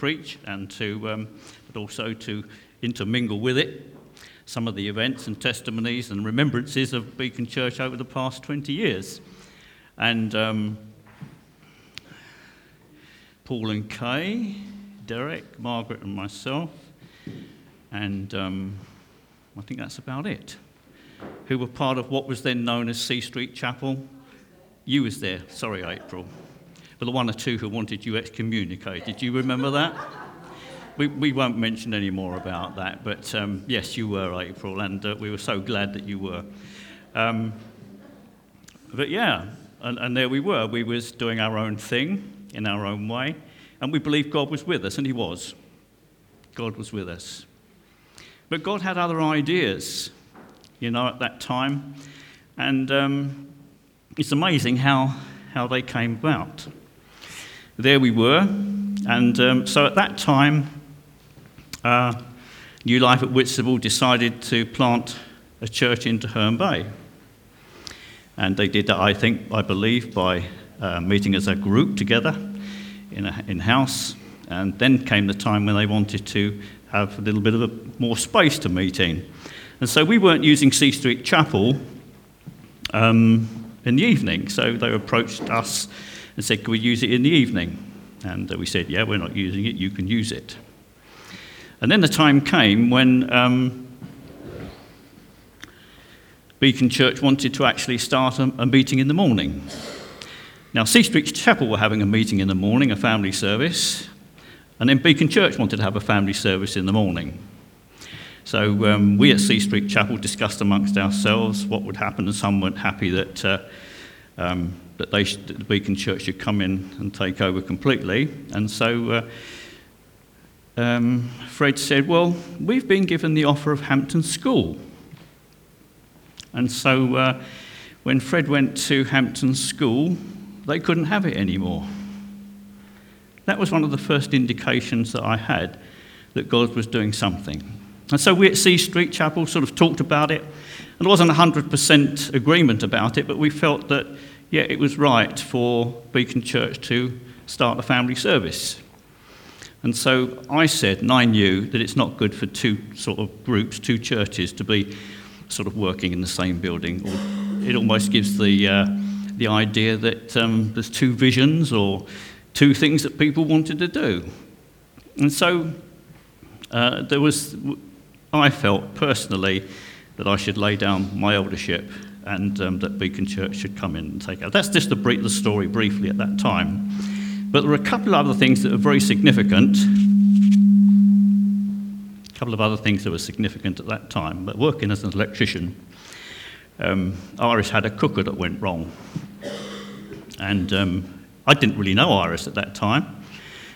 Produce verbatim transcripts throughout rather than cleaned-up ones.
preach and to, um, but also to intermingle with it some of the events and testimonies and remembrances of Beacon Church over the past twenty years. And um, Paul and Kay, Derek, Margaret and myself, and um, I think that's about it, who were part of what was then known as C Street Chapel. You was there, sorry April, but the one or two who wanted you excommunicated, you remember that? We, we won't mention any more about that, but um, yes, you were, April, and uh, we were so glad that you were. Um, but yeah, and, and there we were. We was doing our own thing in our own way, and we believed God was with us, and he was. God was with us. But God had other ideas, you know, at that time, and um, it's amazing how, how they came about. There we were, and um, so at that time, Uh, New Life at Whitstable decided to plant a church in Herne Bay, and they did that, I think, I believe, by uh, meeting as a group together in a, in house. And then came the time when they wanted to have a little bit of a more space to meet in, and so we weren't using C Street Chapel um, in the evening. So they approached us and said, "Can we use it in the evening?" And uh, we said, "Yeah, we're not using it. You can use it." And then the time came when um, Beacon Church wanted to actually start a, a meeting in the morning. Now, C Street Chapel were having a meeting in the morning, a family service, and then Beacon Church wanted to have a family service in the morning. So um, we at C Street Chapel discussed amongst ourselves what would happen, and some weren't happy that uh, um, that, they should, that the Beacon Church should come in and take over completely, and so Uh, Um, Fred said, well, we've been given the offer of Hampton School. And so uh, when Fred went to Hampton School, they couldn't have it anymore. That was one of the first indications that I had that God was doing something. And so we at C Street Chapel sort of talked about it. And there wasn't one hundred percent agreement about it, but we felt that, yeah, it was right for Beacon Church to start a family service. And so I said, and I knew that it's not good for two sort of groups, two churches, to be sort of working in the same building. Or it almost gives the uh, the idea that um, there's two visions or two things that people wanted to do. And so uh, there was, I felt personally that I should lay down my eldership and um, that Beacon Church should come in and take over. That's just the, brief, the story briefly at that time. But there are a couple of other things that are very significant. A couple of other things that were significant at that time. But working as an electrician, um, Iris had a cooker that went wrong. And um, I didn't really know Iris at that time.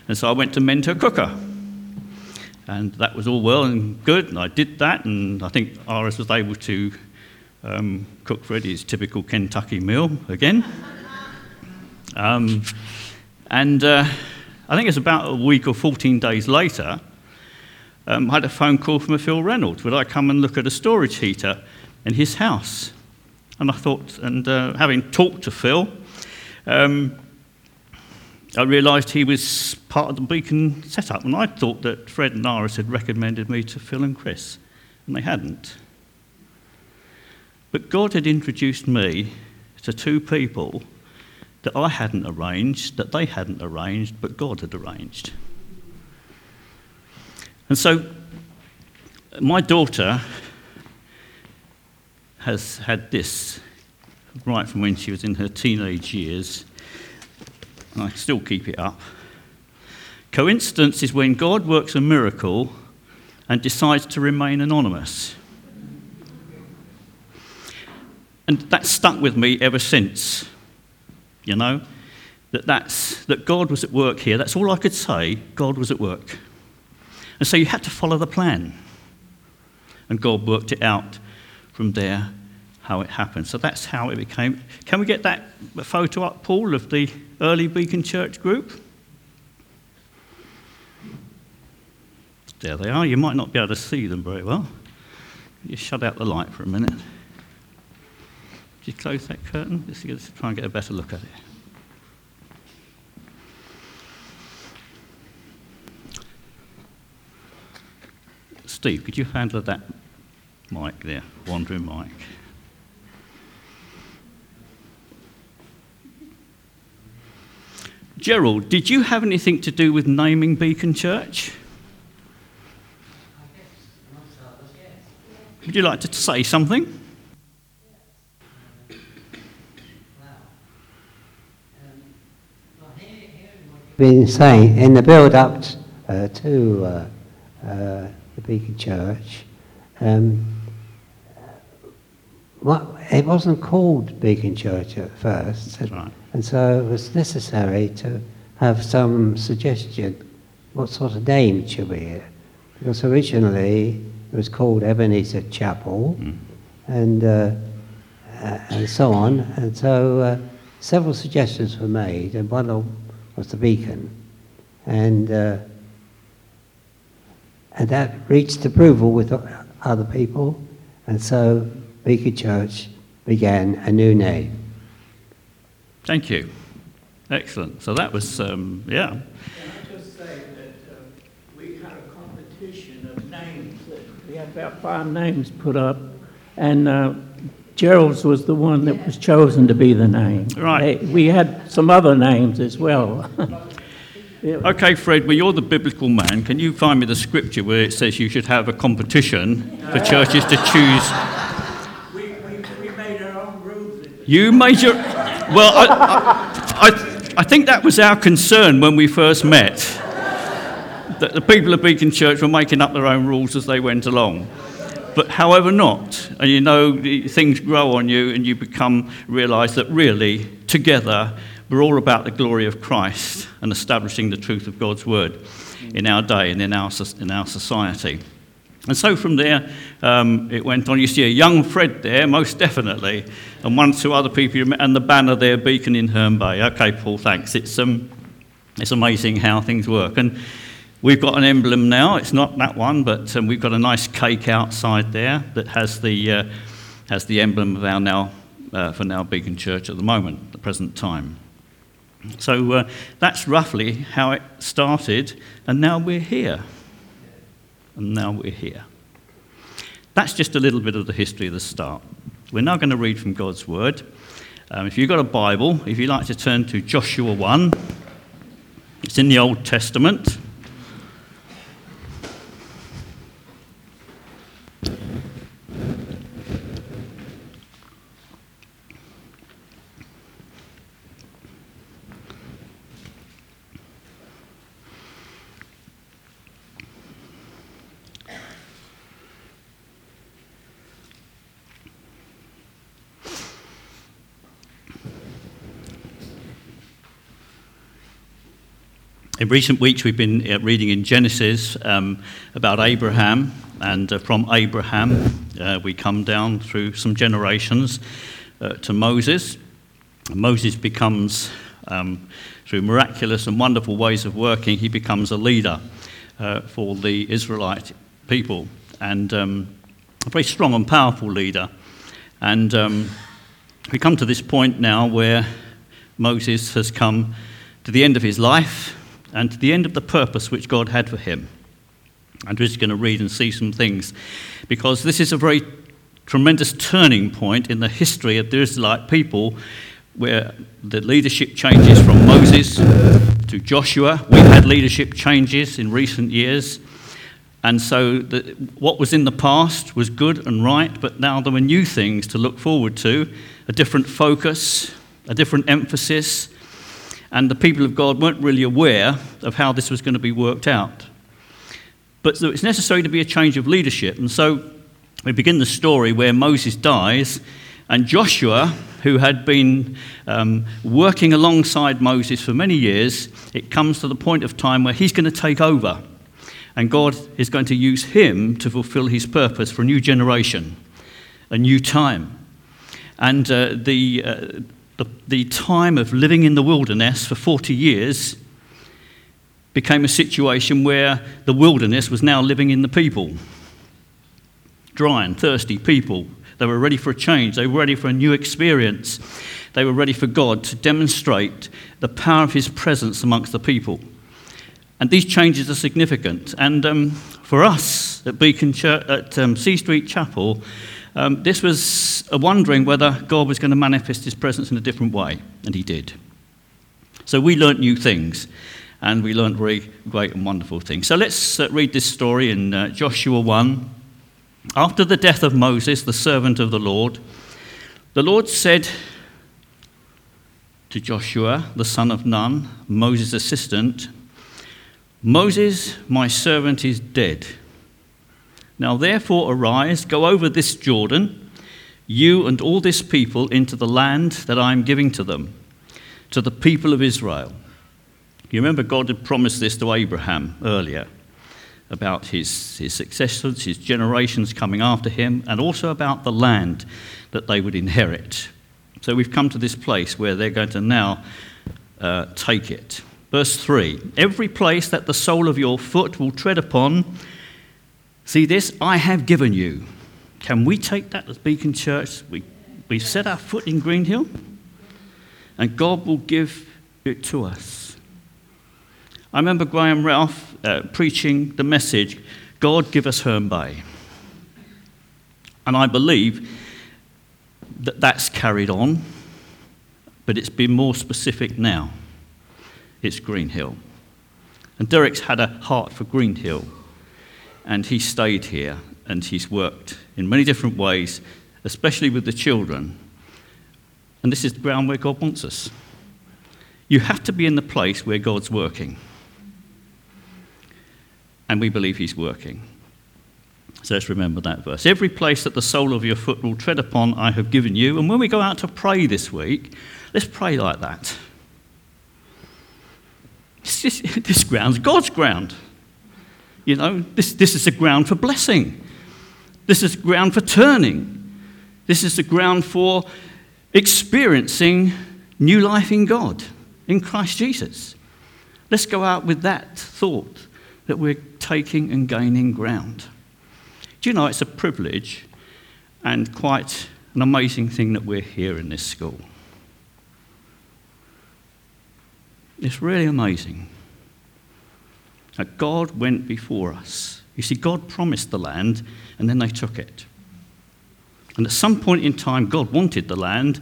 And so I went to mend her cooker. And that was all well and good, and I did that. And I think Iris was able to um, cook Freddie's typical Kentucky meal again. Um, And uh, I think it's about a week or fourteen days later, um, I had a phone call from a Phil Reynolds. Would I come and look at a storage heater in his house? And I thought, and uh, having talked to Phil, um, I realised he was part of the Beacon setup. And I thought that Fred and Iris had recommended me to Phil and Chris, and they hadn't. But God had introduced me to two people that I hadn't arranged, that they hadn't arranged, but God had arranged. And so my daughter has had this right from when she was in her teenage years, and I still keep it up. Coincidence is when God works a miracle and decides to remain anonymous. And that's stuck with me ever since. You know, that that's, that God was at work here. That's all I could say, God was at work. And so you had to follow the plan. And God worked it out from there, how it happened. So that's how it became. Can we get that photo up, Paul, of the early Beacon Church group? There they are. You might not be able to see them very well. Just shut out the light for a minute. Did you close that curtain? Let's try and get a better look at it. Steve, could you handle that mic there, wandering mic? Gerald, did you have anything to do with naming Beacon Church? Would you like to say something? Been saying in the build-up uh, to uh, uh, the Beacon Church, um, what, it wasn't called Beacon Church at first, and, right. and so it was necessary to have some suggestion what sort of name should be it, because originally it was called Ebenezer Chapel, mm. and uh, and so on, and so uh, several suggestions were made, and one of was the Beacon, and uh, and that reached approval with other people, and so Beacon Church began a new name. Thank you, excellent. So that was um, yeah. Can I just say that uh, we had a competition of names. We had about five names put up, and Uh, Gerald's was the one that was chosen to be the name. Right. We had some other names as well. Okay, Fred, well, you're the biblical man. Can you find me the scripture where it says you should have a competition for churches to choose? We, we, we made our own rules. You made your... Well, I, I, I think that was our concern when we first met, that the people of Beacon Church were making up their own rules as they went along. But however not, and you know, things grow on you and you become, realise that really, together, we're all about the glory of Christ and establishing the truth of God's word in our day and in our, in our society. And so from there, um, it went on. You see a young Fred there, most definitely, and one or two other people you met, and the banner there, Beacon in Herne Bay. Okay, Paul, thanks. It's, um, it's amazing how things work. And we've got an emblem now. It's not that one, but um, we've got a nice cake outside there that has the uh, has the emblem of our now uh, for now Beacon Church at the moment, at the present time. So uh, that's roughly how it started, and now we're here. And now we're here. That's just a little bit of the history of the start. We're now going to read from God's Word. Um, if you've got a Bible, if you'd like to turn to Joshua one, it's in the Old Testament. In recent weeks, we've been reading in Genesis um, about Abraham, and uh, from Abraham, uh, we come down through some generations uh, to Moses. And Moses becomes, um, through miraculous and wonderful ways of working, he becomes a leader uh, for the Israelite people, and um, a very strong and powerful leader. And um, we come to this point now where Moses has come to the end of his life, and to the end of the purpose which God had for him. And we're just going to read and see some things, because this is a very tremendous turning point in the history of the Israelite people, where the leadership changes from Moses to Joshua. We've had leadership changes in recent years, and so the, what was in the past was good and right, but now there were new things to look forward to, a different focus, a different emphasis, and the people of God weren't really aware of how this was going to be worked out. But so it's necessary to be a change of leadership. And so we begin the story where Moses dies, and Joshua, who had been um, working alongside Moses for many years, it comes to the point of time where he's going to take over. And God is going to use him to fulfill his purpose for a new generation, a new time. And uh, the... Uh, The, the time of living in the wilderness for forty years became a situation where the wilderness was now living in the people. Dry and thirsty people. They were ready for a change. They were ready for a new experience. They were ready for God to demonstrate the power of his presence amongst the people. And these changes are significant. And um, for us at Beacon Church, at um, C Street Chapel, um, this was a wondering whether God was going to manifest his presence in a different way, and he did. So we learnt new things, and we learnt very great and wonderful things. So let's uh, read this story in uh, Joshua one. After the death of Moses, the servant of the Lord, the Lord said to Joshua, the son of Nun, Moses' assistant, "Moses, my servant, is dead. Now therefore arise, go over this Jordan, you and all this people, into the land that I am giving to them, to the people of Israel." You remember God had promised this to Abraham earlier, about his, his successors, his generations coming after him, and also about the land that they would inherit. So we've come to this place where they're going to now uh, take it. Verse three, "Every place that the sole of your foot will tread upon, see this, I have given you." Can we take that as Beacon Church? We, we've set our foot in Greenhill, and God will give it to us. I remember Graham Ralph uh, preaching the message, "God give us Herne Bay." And I believe that that's carried on, but it's been more specific now. It's Greenhill. And Derek's had a heart for Greenhill, and he stayed here, and he's worked in many different ways, especially with the children. And this is the ground where God wants us. You have to be in the place where God's working. And we believe he's working. So let's remember that verse. Every place that the sole of your foot will tread upon, I have given you. And when we go out to pray this week, let's pray like that. Just, this ground's God's ground. You know, this, this is a ground for blessing. This is a ground for turning. This is a ground for experiencing new life in God, in Christ Jesus. Let's go out with that thought, that we're taking and gaining ground. Do you know, it's a privilege and quite an amazing thing that we're here in this school. It's really amazing that God went before us. You see, God promised the land, and then they took it. And at some point in time, God wanted the land,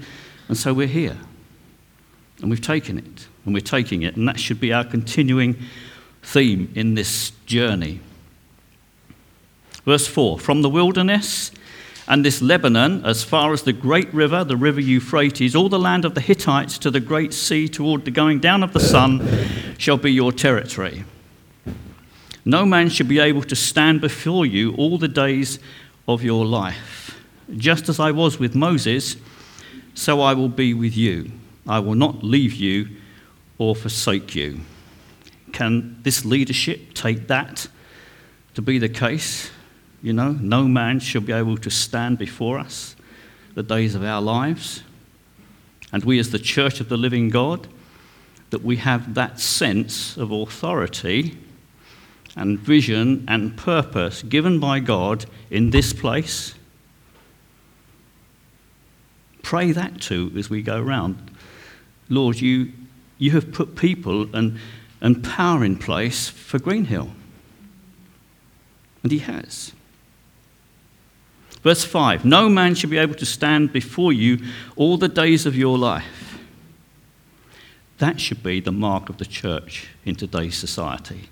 and so we're here. And we've taken it, and we're taking it, and that should be our continuing theme in this journey. Verse four, "From the wilderness and this Lebanon, as far as the great river, the river Euphrates, all the land of the Hittites to the great sea toward the going down of the sun shall be your territory. No man shall be able to stand before you all the days of your life. Just as I was with Moses, so I will be with you. I will not leave you or forsake you." Can this leadership take that to be the case? You know, no man shall be able to stand before us the days of our lives. And we as the Church of the Living God, that we have that sense of authority and vision and purpose given by God in this place. Pray that too as we go around. Lord, you, you have put people and, and power in place for Greenhill. And he has. Verse five, "No man shall be able to stand before you all the days of your life." That should be the mark of the church in today's society.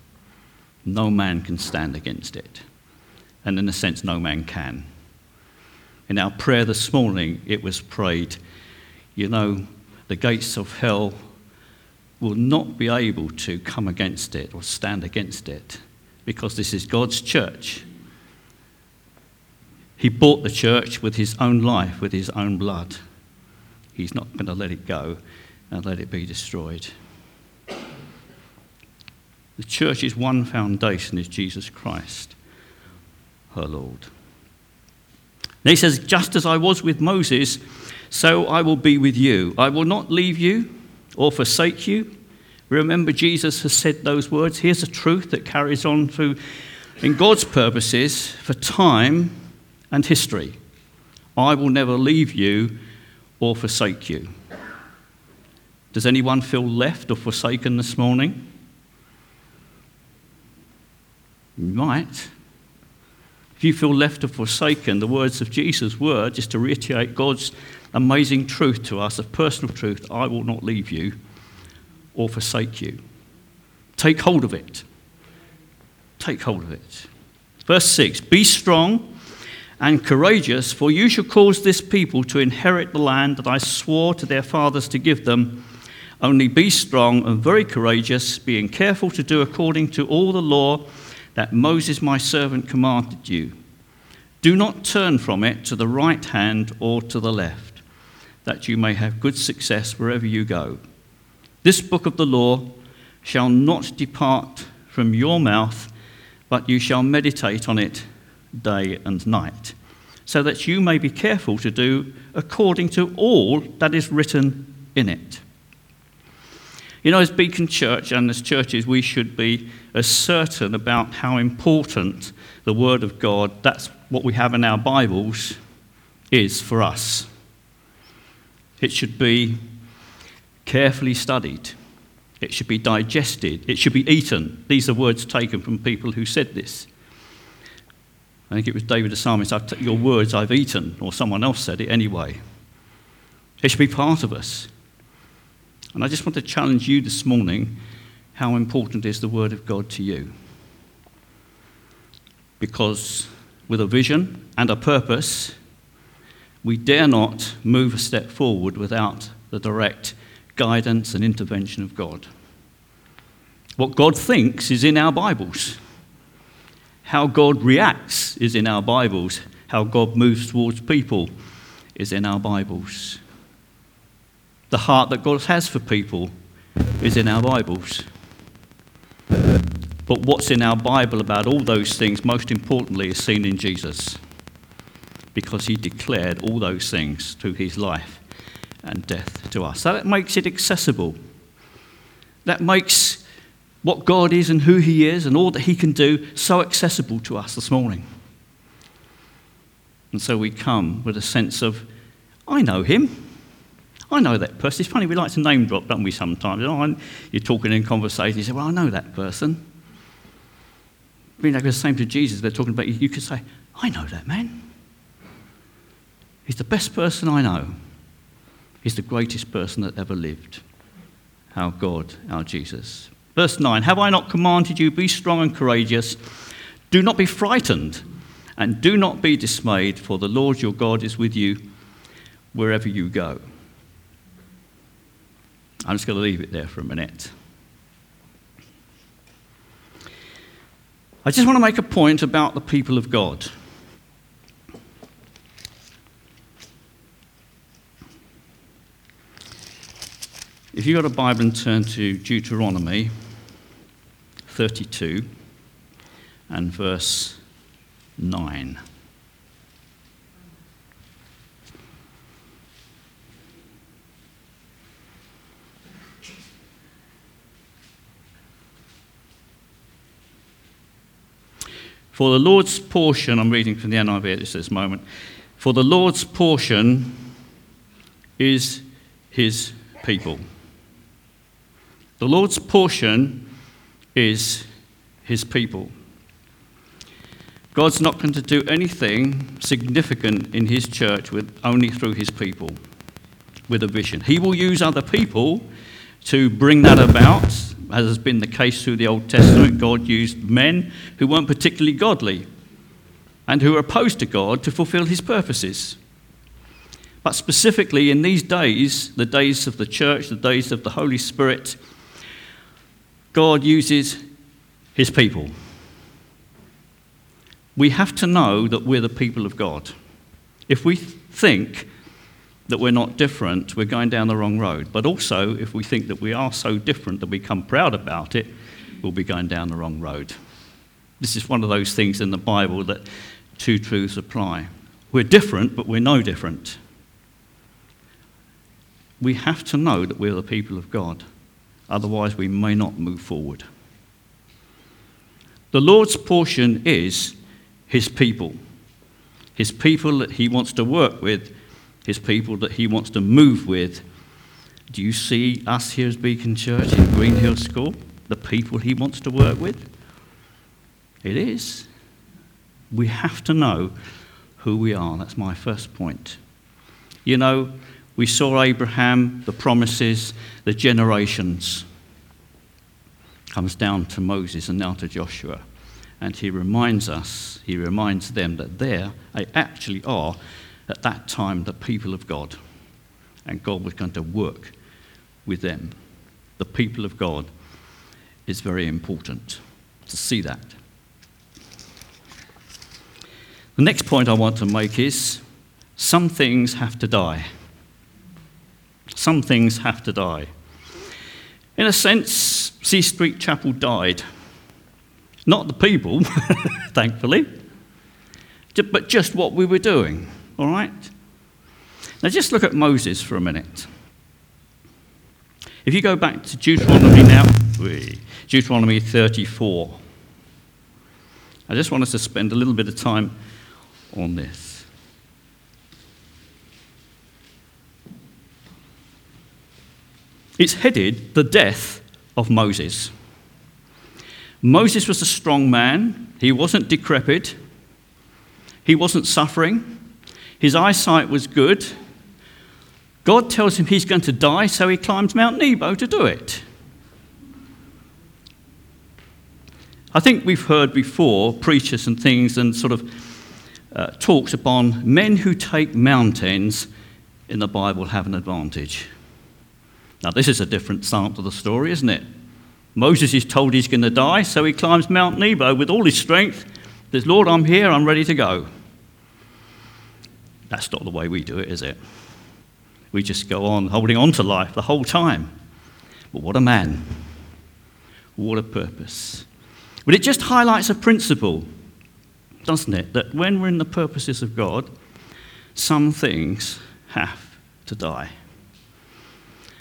No man can stand against it. And in a sense, no man can. In our prayer this morning, it was prayed, you know, the gates of hell will not be able to come against it or stand against it, because this is God's church. He bought the church with his own life, with his own blood. He's not going to let it go and let it be destroyed. The church's one foundation is Jesus Christ, her Lord. And he says, "Just as I was with Moses, so I will be with you. I will not leave you or forsake you." Remember, Jesus has said those words. Here's a truth that carries on through in God's purposes for time and history. I will never leave you or forsake you. Does anyone feel left or forsaken this morning? You might. If you feel left or forsaken, the words of Jesus were just to reiterate God's amazing truth to us, a personal truth: I will not leave you or forsake you. Take hold of it. Take hold of it. Verse six, be strong and courageous, for you shall cause this people to inherit the land that I swore to their fathers to give them. Only be strong and very courageous, being careful to do according to all the law that Moses my servant commanded you. Do not turn from it to the right hand or to the left, that you may have good success wherever you go. This book of the law shall not depart from your mouth, but you shall meditate on it day and night, so that you may be careful to do according to all that is written in it. You know, as Beacon Church and as churches, we should be as certain about how important the Word of God, that's what we have in our Bibles, is for us. It should be carefully studied. It should be digested. It should be eaten. These are words taken from people who said this. I think it was David the Psalmist, I've t- your words I've eaten, or someone else said it anyway. It should be part of us. And I just want to challenge you this morning, how important is the Word of God to you? Because with a vision and a purpose, we dare not move a step forward without the direct guidance and intervention of God. What God thinks is in our Bibles. How God reacts is in our Bibles. How God moves towards people is in our Bibles. The heart that God has for people is in our Bibles. But what's in our Bible about all those things, most importantly, is seen in Jesus, because he declared all those things through his life and death to us. So that makes it accessible. That makes what God is and who he is and all that he can do so accessible to us this morning. And so we come with a sense of, I know him. I know that person. It's funny, we like to name drop, don't we, sometimes? You know, you're talking in conversation, you say, well, I know that person. I mean, like the same to Jesus, they're talking about you. You could say, I know that man. He's the best person I know. He's the greatest person that ever lived. Our God, our Jesus. Verse nine, have I not commanded you, be strong and courageous. Do not be frightened and do not be dismayed, for the Lord your God is with you wherever you go. I'm just going to leave it there for a minute. I just want to make a point about the people of God. If you've got a Bible and turn to Deuteronomy thirty-two and verse nine. For the Lord's portion, I'm reading from the N I V at this, this moment, for the Lord's portion is his people. The Lord's portion is his people. God's not going to do anything significant in his church with only through his people, with a vision. He will use other people to bring that about. As has been the case through the Old Testament, God used men who weren't particularly godly and who were opposed to God to fulfill his purposes. But specifically in these days, the days of the church, the days of the Holy Spirit, God uses his people. We have to know that we're the people of God. If we think that we're not different, we're going down the wrong road. But also, if we think that we are so different that we become proud about it, we'll be going down the wrong road. This is one of those things in the Bible that two truths apply. We're different, but we're no different. We have to know that we're the people of God. Otherwise, we may not move forward. The Lord's portion is his people. His people that he wants to work with, his people that he wants to move with. Do you see us here as Beacon Church in Green Hill School? The people he wants to work with? It is. We have to know who we are. That's my first point. You know, we saw Abraham, the promises, the generations. Comes down to Moses and now to Joshua. And he reminds us, he reminds them that there they actually are, at that time, the people of God. And God was going to work with them. The people of God is very important to see that. The next point I want to make is, some things have to die. Some things have to die. In a sense, C Street Chapel died. Not the people, thankfully, but just what we were doing, all right? Now just look at Moses for a minute. If you go back to Deuteronomy now, Deuteronomy thirty-four. I just want us to spend a little bit of time on this. It's headed, the death of Moses. Moses was a strong man. He wasn't decrepit. He wasn't suffering. His eyesight was good. God tells him he's going to die, so he climbs Mount Nebo to do it. I think we've heard before preachers and things and sort of uh, talks upon men who take mountains in the Bible have an advantage. Now, this is a different stance of the story, isn't it? Moses is told he's going to die, so he climbs Mount Nebo with all his strength. He says, Lord, I'm here, I'm ready to go. That's not the way we do it, is it? We just go on holding on to life the whole time. But what a man. What a purpose. But it just highlights a principle, doesn't it? That when we're in the purposes of God, some things have to die.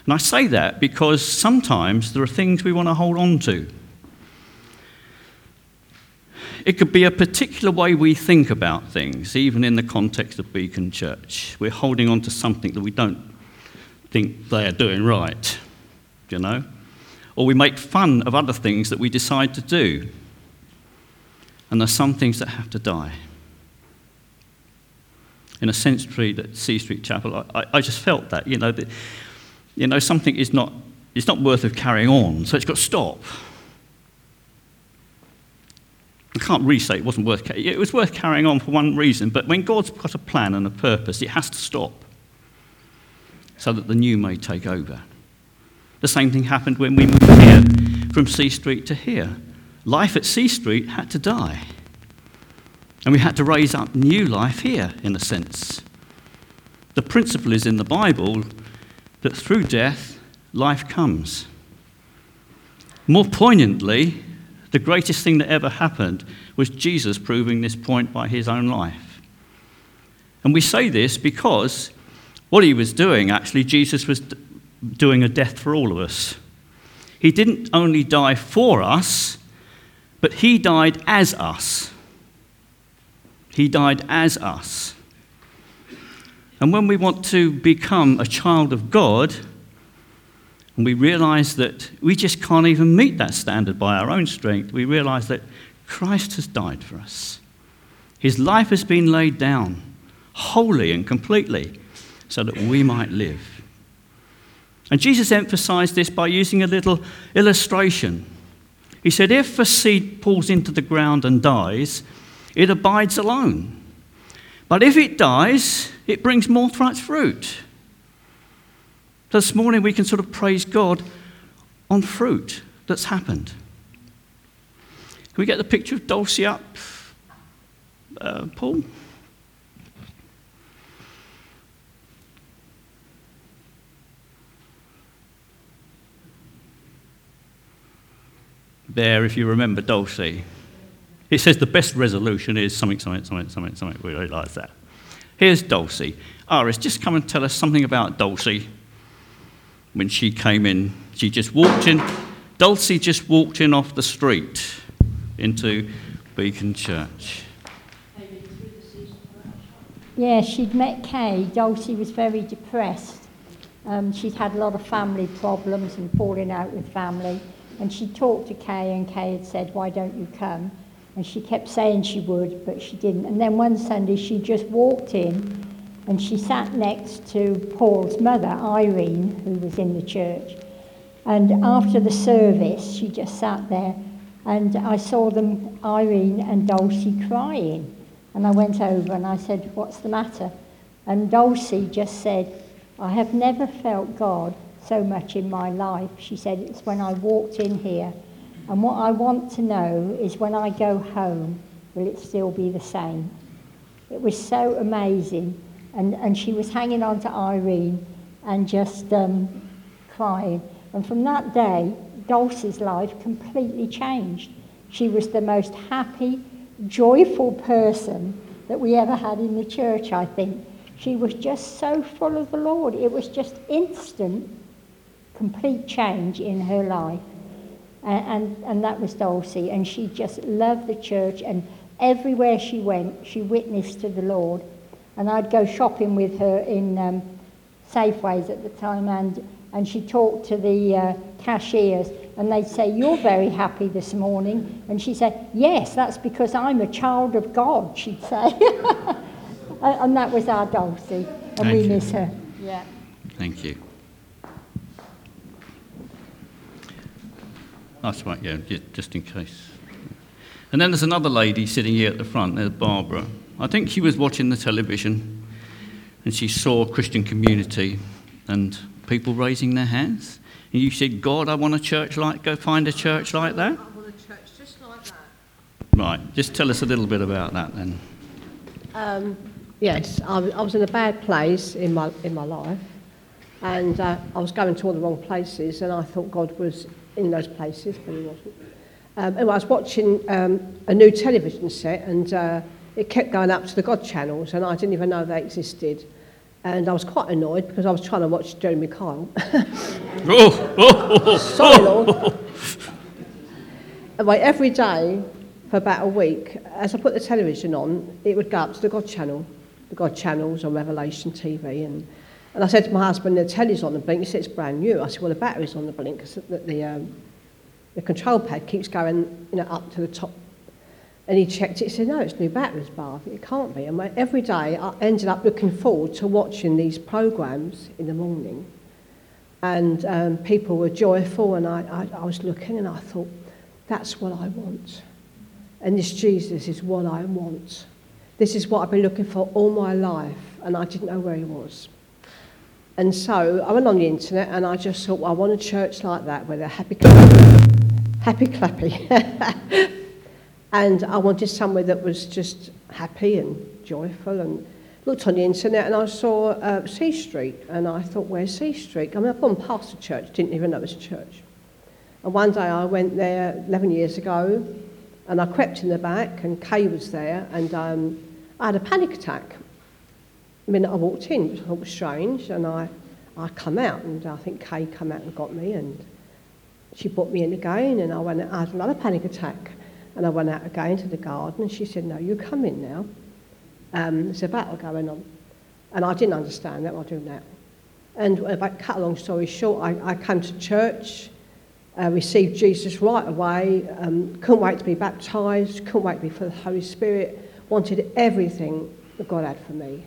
And I say that because sometimes there are things we want to hold on to. It could be a particular way we think about things, even in the context of Beacon Church. We're holding on to something that we don't think they are doing right, you know? Or we make fun of other things that we decide to do. And there's some things that have to die. In a sense, at C Street Chapel, I, I just felt that, you know, that, you know, something is not, it's not worth of carrying on, so it's got to stop. I can't really say it wasn't worth carrying on. It was worth carrying on for one reason, but when God's got a plan and a purpose, it has to stop so that the new may take over. The same thing happened when we moved here from C Street to here. Life at C Street had to die. And we had to raise up new life here, in a sense. The principle is in the Bible that through death, life comes. More poignantly, the greatest thing that ever happened was Jesus proving this point by his own life. And we say this because what he was doing, actually, Jesus was d- doing a death for all of us. He didn't only die for us, but he died as us. He died as us. And when we want to become a child of God, and we realize that we just can't even meet that standard by our own strength, we realize that Christ has died for us. His life has been laid down wholly and completely so that we might live. And Jesus emphasized this by using a little illustration. He said, if a seed falls into the ground and dies, it abides alone. But if it dies, it brings more fruit. This morning we can sort of praise God on fruit that's happened. Can we get the picture of Dulcie up, uh, Paul? There, if you remember Dulcie. It says the best resolution is something, something, something, something, something. We realise that. Here's Dulcie. Iris, just come and tell us something about Dulcie. When she came in, she just walked in. Dulcie just walked in off the street into Beacon Church. Yeah, she'd met Kay. Dulcie was very depressed. Um, she'd had a lot of family problems and falling out with family. And she talked to Kay, and Kay had said, why don't you come? and she kept saying she would, but she didn't. And then one Sunday she just walked in and she sat next to Paul's mother, Irene, who was in the church. And after the service, she just sat there, and I saw them, Irene and Dulcie, crying. And I went over and I said, "What's the matter?" And Dulcie just said, "I have never felt God so much in my life." She said, "It's when I walked in here. And what I want to know is, when I go home, will it still be the same?" It was so amazing. And, and she was hanging on to Irene and just um, crying. And from that day, Dulcie's life completely changed. She was the most happy, joyful person that we ever had in the church, I think. She was just so full of the Lord. It was just instant, complete change in her life. And, and, and that was Dulcie. And she just loved the church. And everywhere she went, she witnessed to the Lord. And I'd go shopping with her in um, Safeways at the time, and and she talked to the uh, cashiers, and they'd say, "You're very happy this morning." And she'd say, "Yes, that's because I'm a child of God," she'd say. And that was our Dulcie, and Thank we you. miss her. Yeah. Thank you. That's right, yeah, just in case. And then there's another lady sitting here at the front, there's Barbara. I think she was watching the television, and she saw Christian Community and people raising their hands. And you said, "God, I want a church like, go find a church like that." I want a church just like that. Right, just tell us a little bit about that then. Um, yes, I, I was in a bad place in my in my life, and uh, I was going to all the wrong places, and I thought God was in those places, but He wasn't. Um, and I was watching um, a new television set, and uh, it kept going up to the God channels, and I didn't even know they existed. And I was quite annoyed because I was trying to watch Jeremy Kyle. oh, oh, oh, Sorry, Lord. Oh, oh. Anyway, every day for about a week, as I put the television on, it would go up to the God channel, the God channels on Revelation T V. And, and I said to my husband, "The telly's on the blink." He said, "It's brand new." I said, "Well, the battery's on the blink because the, the, um, the control pad keeps going, you know, up to the top." And he checked it, he said, "No, it's new batteries, Barb, it can't be." And every day I ended up looking forward to watching these programmes in the morning. And um, people were joyful, and I, I, I was looking and I thought, that's what I want. And this Jesus is what I want. This is what I've been looking for all my life, and I didn't know where He was. And so I went on the internet and I just thought, well, I want a church like that where they're happy clappy. Happy clappy. And I wanted somewhere that was just happy and joyful. And looked on the internet and I saw uh, C Street. And I thought, where's C Street? I mean, I've gone past the church, didn't even know it was a church. And one day I went there eleven years ago, and I crept in the back, and Kay was there, and um, I had a panic attack. The minute I walked in, which I thought was strange, and I, I come out, and I think Kay come out and got me, and she brought me in again, and I went. I had another panic attack. And I went out again to the garden, and she said, "No, you come in now. Um, there's a battle going on." And I didn't understand that, I do now. And about cut a long story short, I, I came to church, uh, received Jesus right away, um, couldn't wait to be baptised, couldn't wait to be full of the Holy Spirit, wanted everything that God had for me,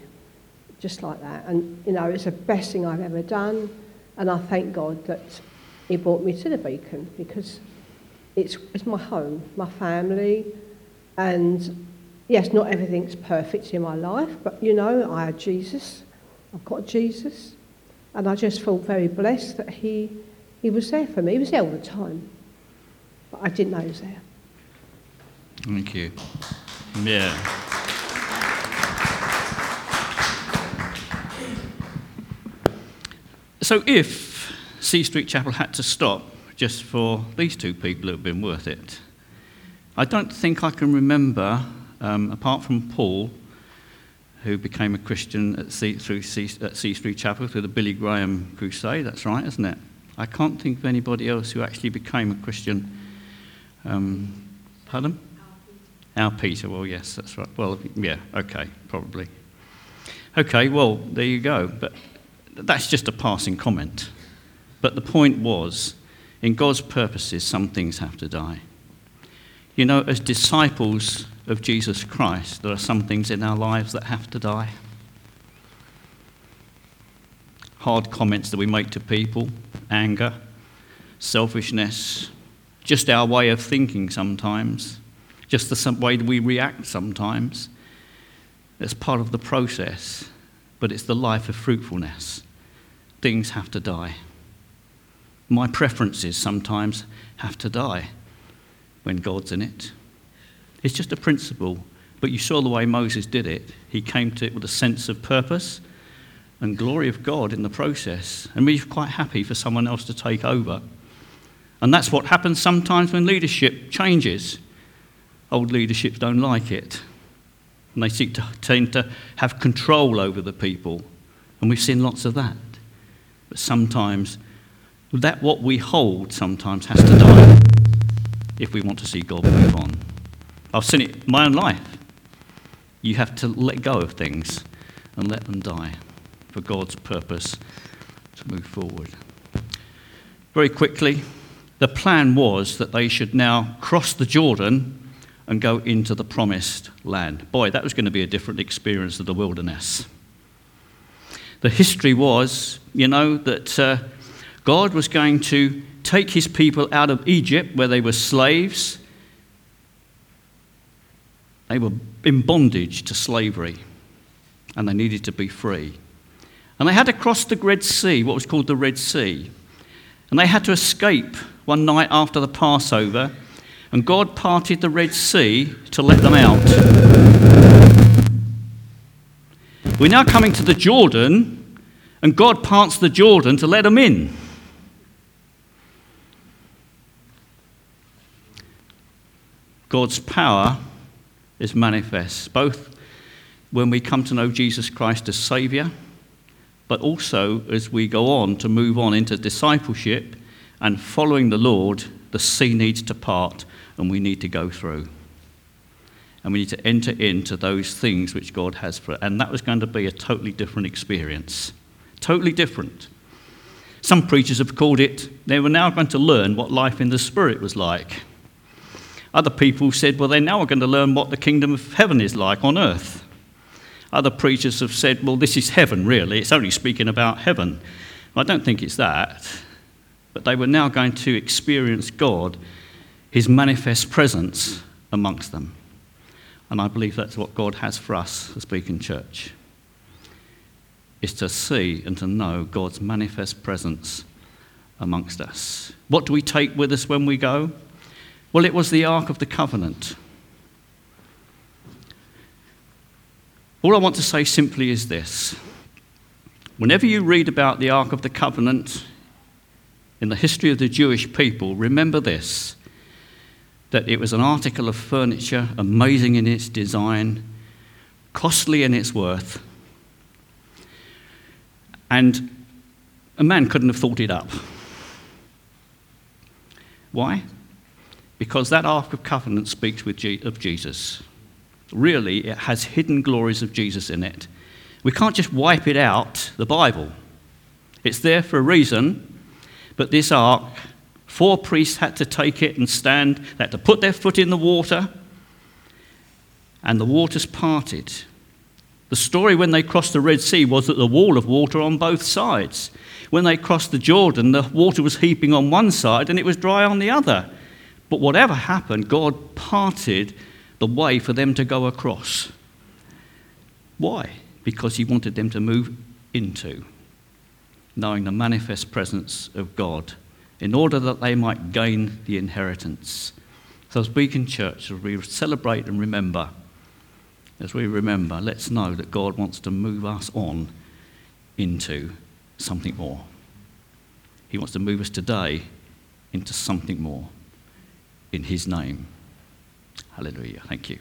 just like that. And, you know, it's the best thing I've ever done, and I thank God that He brought me to the Beacon, because It's, it's my home, my family, and yes, not everything's perfect in my life, but you know, I have Jesus, I've got Jesus, and I just feel very blessed that he, he was there for me. He was there all the time, but I didn't know He was there. Thank you. Yeah. So if C Street Chapel had to stop, just for these two people, it would have been worth it. I don't think I can remember, um, apart from Paul, who became a Christian at C, through C, at C Street Chapel through the Billy Graham Crusade, that's right, isn't it? I can't think of anybody else who actually became a Christian. Um, pardon? Our Peter. Our Peter, well, yes, that's right. Well, yeah, okay, probably. Okay, well, there you go. But that's just a passing comment. But the point was, in God's purposes, some things have to die. You know, as disciples of Jesus Christ, there are some things in our lives that have to die. Hard comments that we make to people, anger, selfishness, just our way of thinking sometimes, just the way we react sometimes. It's part of the process, but it's the life of fruitfulness. Things have to die. My preferences sometimes have to die when God's in it. It's just a principle, but you saw the way Moses did it. He came to it with a sense of purpose and glory of God in the process, and we're quite happy for someone else to take over. And that's what happens sometimes when leadership changes. Old leaderships don't like it, and they seek to tend to have control over the people, and we've seen lots of that. But sometimes that what we hold sometimes has to die if we want to see God move on. I've seen it in my own life. You have to let go of things and let them die for God's purpose to move forward. Very quickly, the plan was that they should now cross the Jordan and go into the promised land. Boy, that was going to be a different experience of the wilderness. The history was, you know, that uh, God was going to take his people out of Egypt, where they were slaves. They were in bondage to slavery, and they needed to be free. And they had to cross the Red Sea, what was called the Red Sea. And they had to escape one night after the Passover, and God parted the Red Sea to let them out. We're now coming to the Jordan, and God parts the Jordan to let them in. God's power is manifest, both when we come to know Jesus Christ as Saviour, but also as we go on to move on into discipleship and following the Lord. The sea needs to part, and we need to go through. And we need to enter into those things which God has for us. And that was going to be a totally different experience. Totally different. Some preachers have called it, they were now going to learn what life in the Spirit was like. Other people said, well, they now are going to learn what the kingdom of heaven is like on earth. Other preachers have said, well, this is heaven, really. It's only speaking about heaven. Well, I don't think it's that. But they were now going to experience God, his manifest presence amongst them. And I believe that's what God has for us as Beacon Church, is to see and to know God's manifest presence amongst us. What do we take with us when we go? Well, it was the Ark of the Covenant. All I want to say simply is this. Whenever you read about the Ark of the Covenant in the history of the Jewish people, remember this, that it was an article of furniture, amazing in its design, costly in its worth, and a man couldn't have thought it up. Why? Because that Ark of Covenant speaks with Je- of Jesus. Really, it has hidden glories of Jesus in it. We can't just wipe it out, the Bible. It's there for a reason, but this ark, four priests had to take it and stand, they had to put their foot in the water, and the waters parted. The story when they crossed the Red Sea was that the wall of water on both sides. When they crossed the Jordan, the water was heaping on one side and it was dry on the other. But whatever happened, God parted the way for them to go across. Why? Because he wanted them to move into knowing the manifest presence of God in order that they might gain the inheritance. So as Beacon Church, as we celebrate and remember, as we remember, let's know that God wants to move us on into something more. He wants to move us today into something more. In his name. Hallelujah. Thank you.